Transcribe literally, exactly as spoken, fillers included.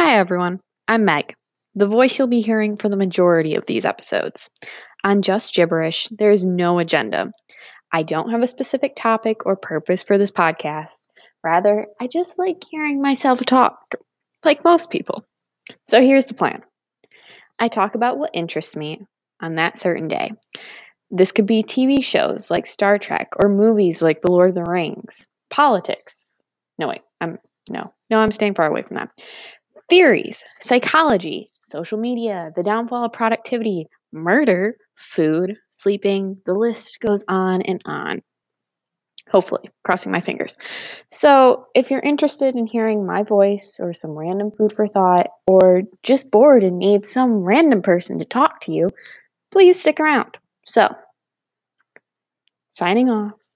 Hi everyone, I'm Meg, the voice you'll be hearing for the majority of these episodes. On Just Gibberish, there is no agenda. I don't have a specific topic or purpose for this podcast. Rather, I just like hearing myself talk, like most people. So here's the plan. I talk about what interests me on that certain day. This could be T V shows like Star Trek or movies like The Lord of the Rings, politics. No, wait, I'm no, no, I'm staying far away from that. Theories, psychology, social media, the downfall of productivity, murder, food, sleeping. The list goes on and on. Hopefully, crossing my fingers. So if you're interested in hearing my voice or some random food for thought or just bored and need some random person to talk to you, please stick around. So, signing off.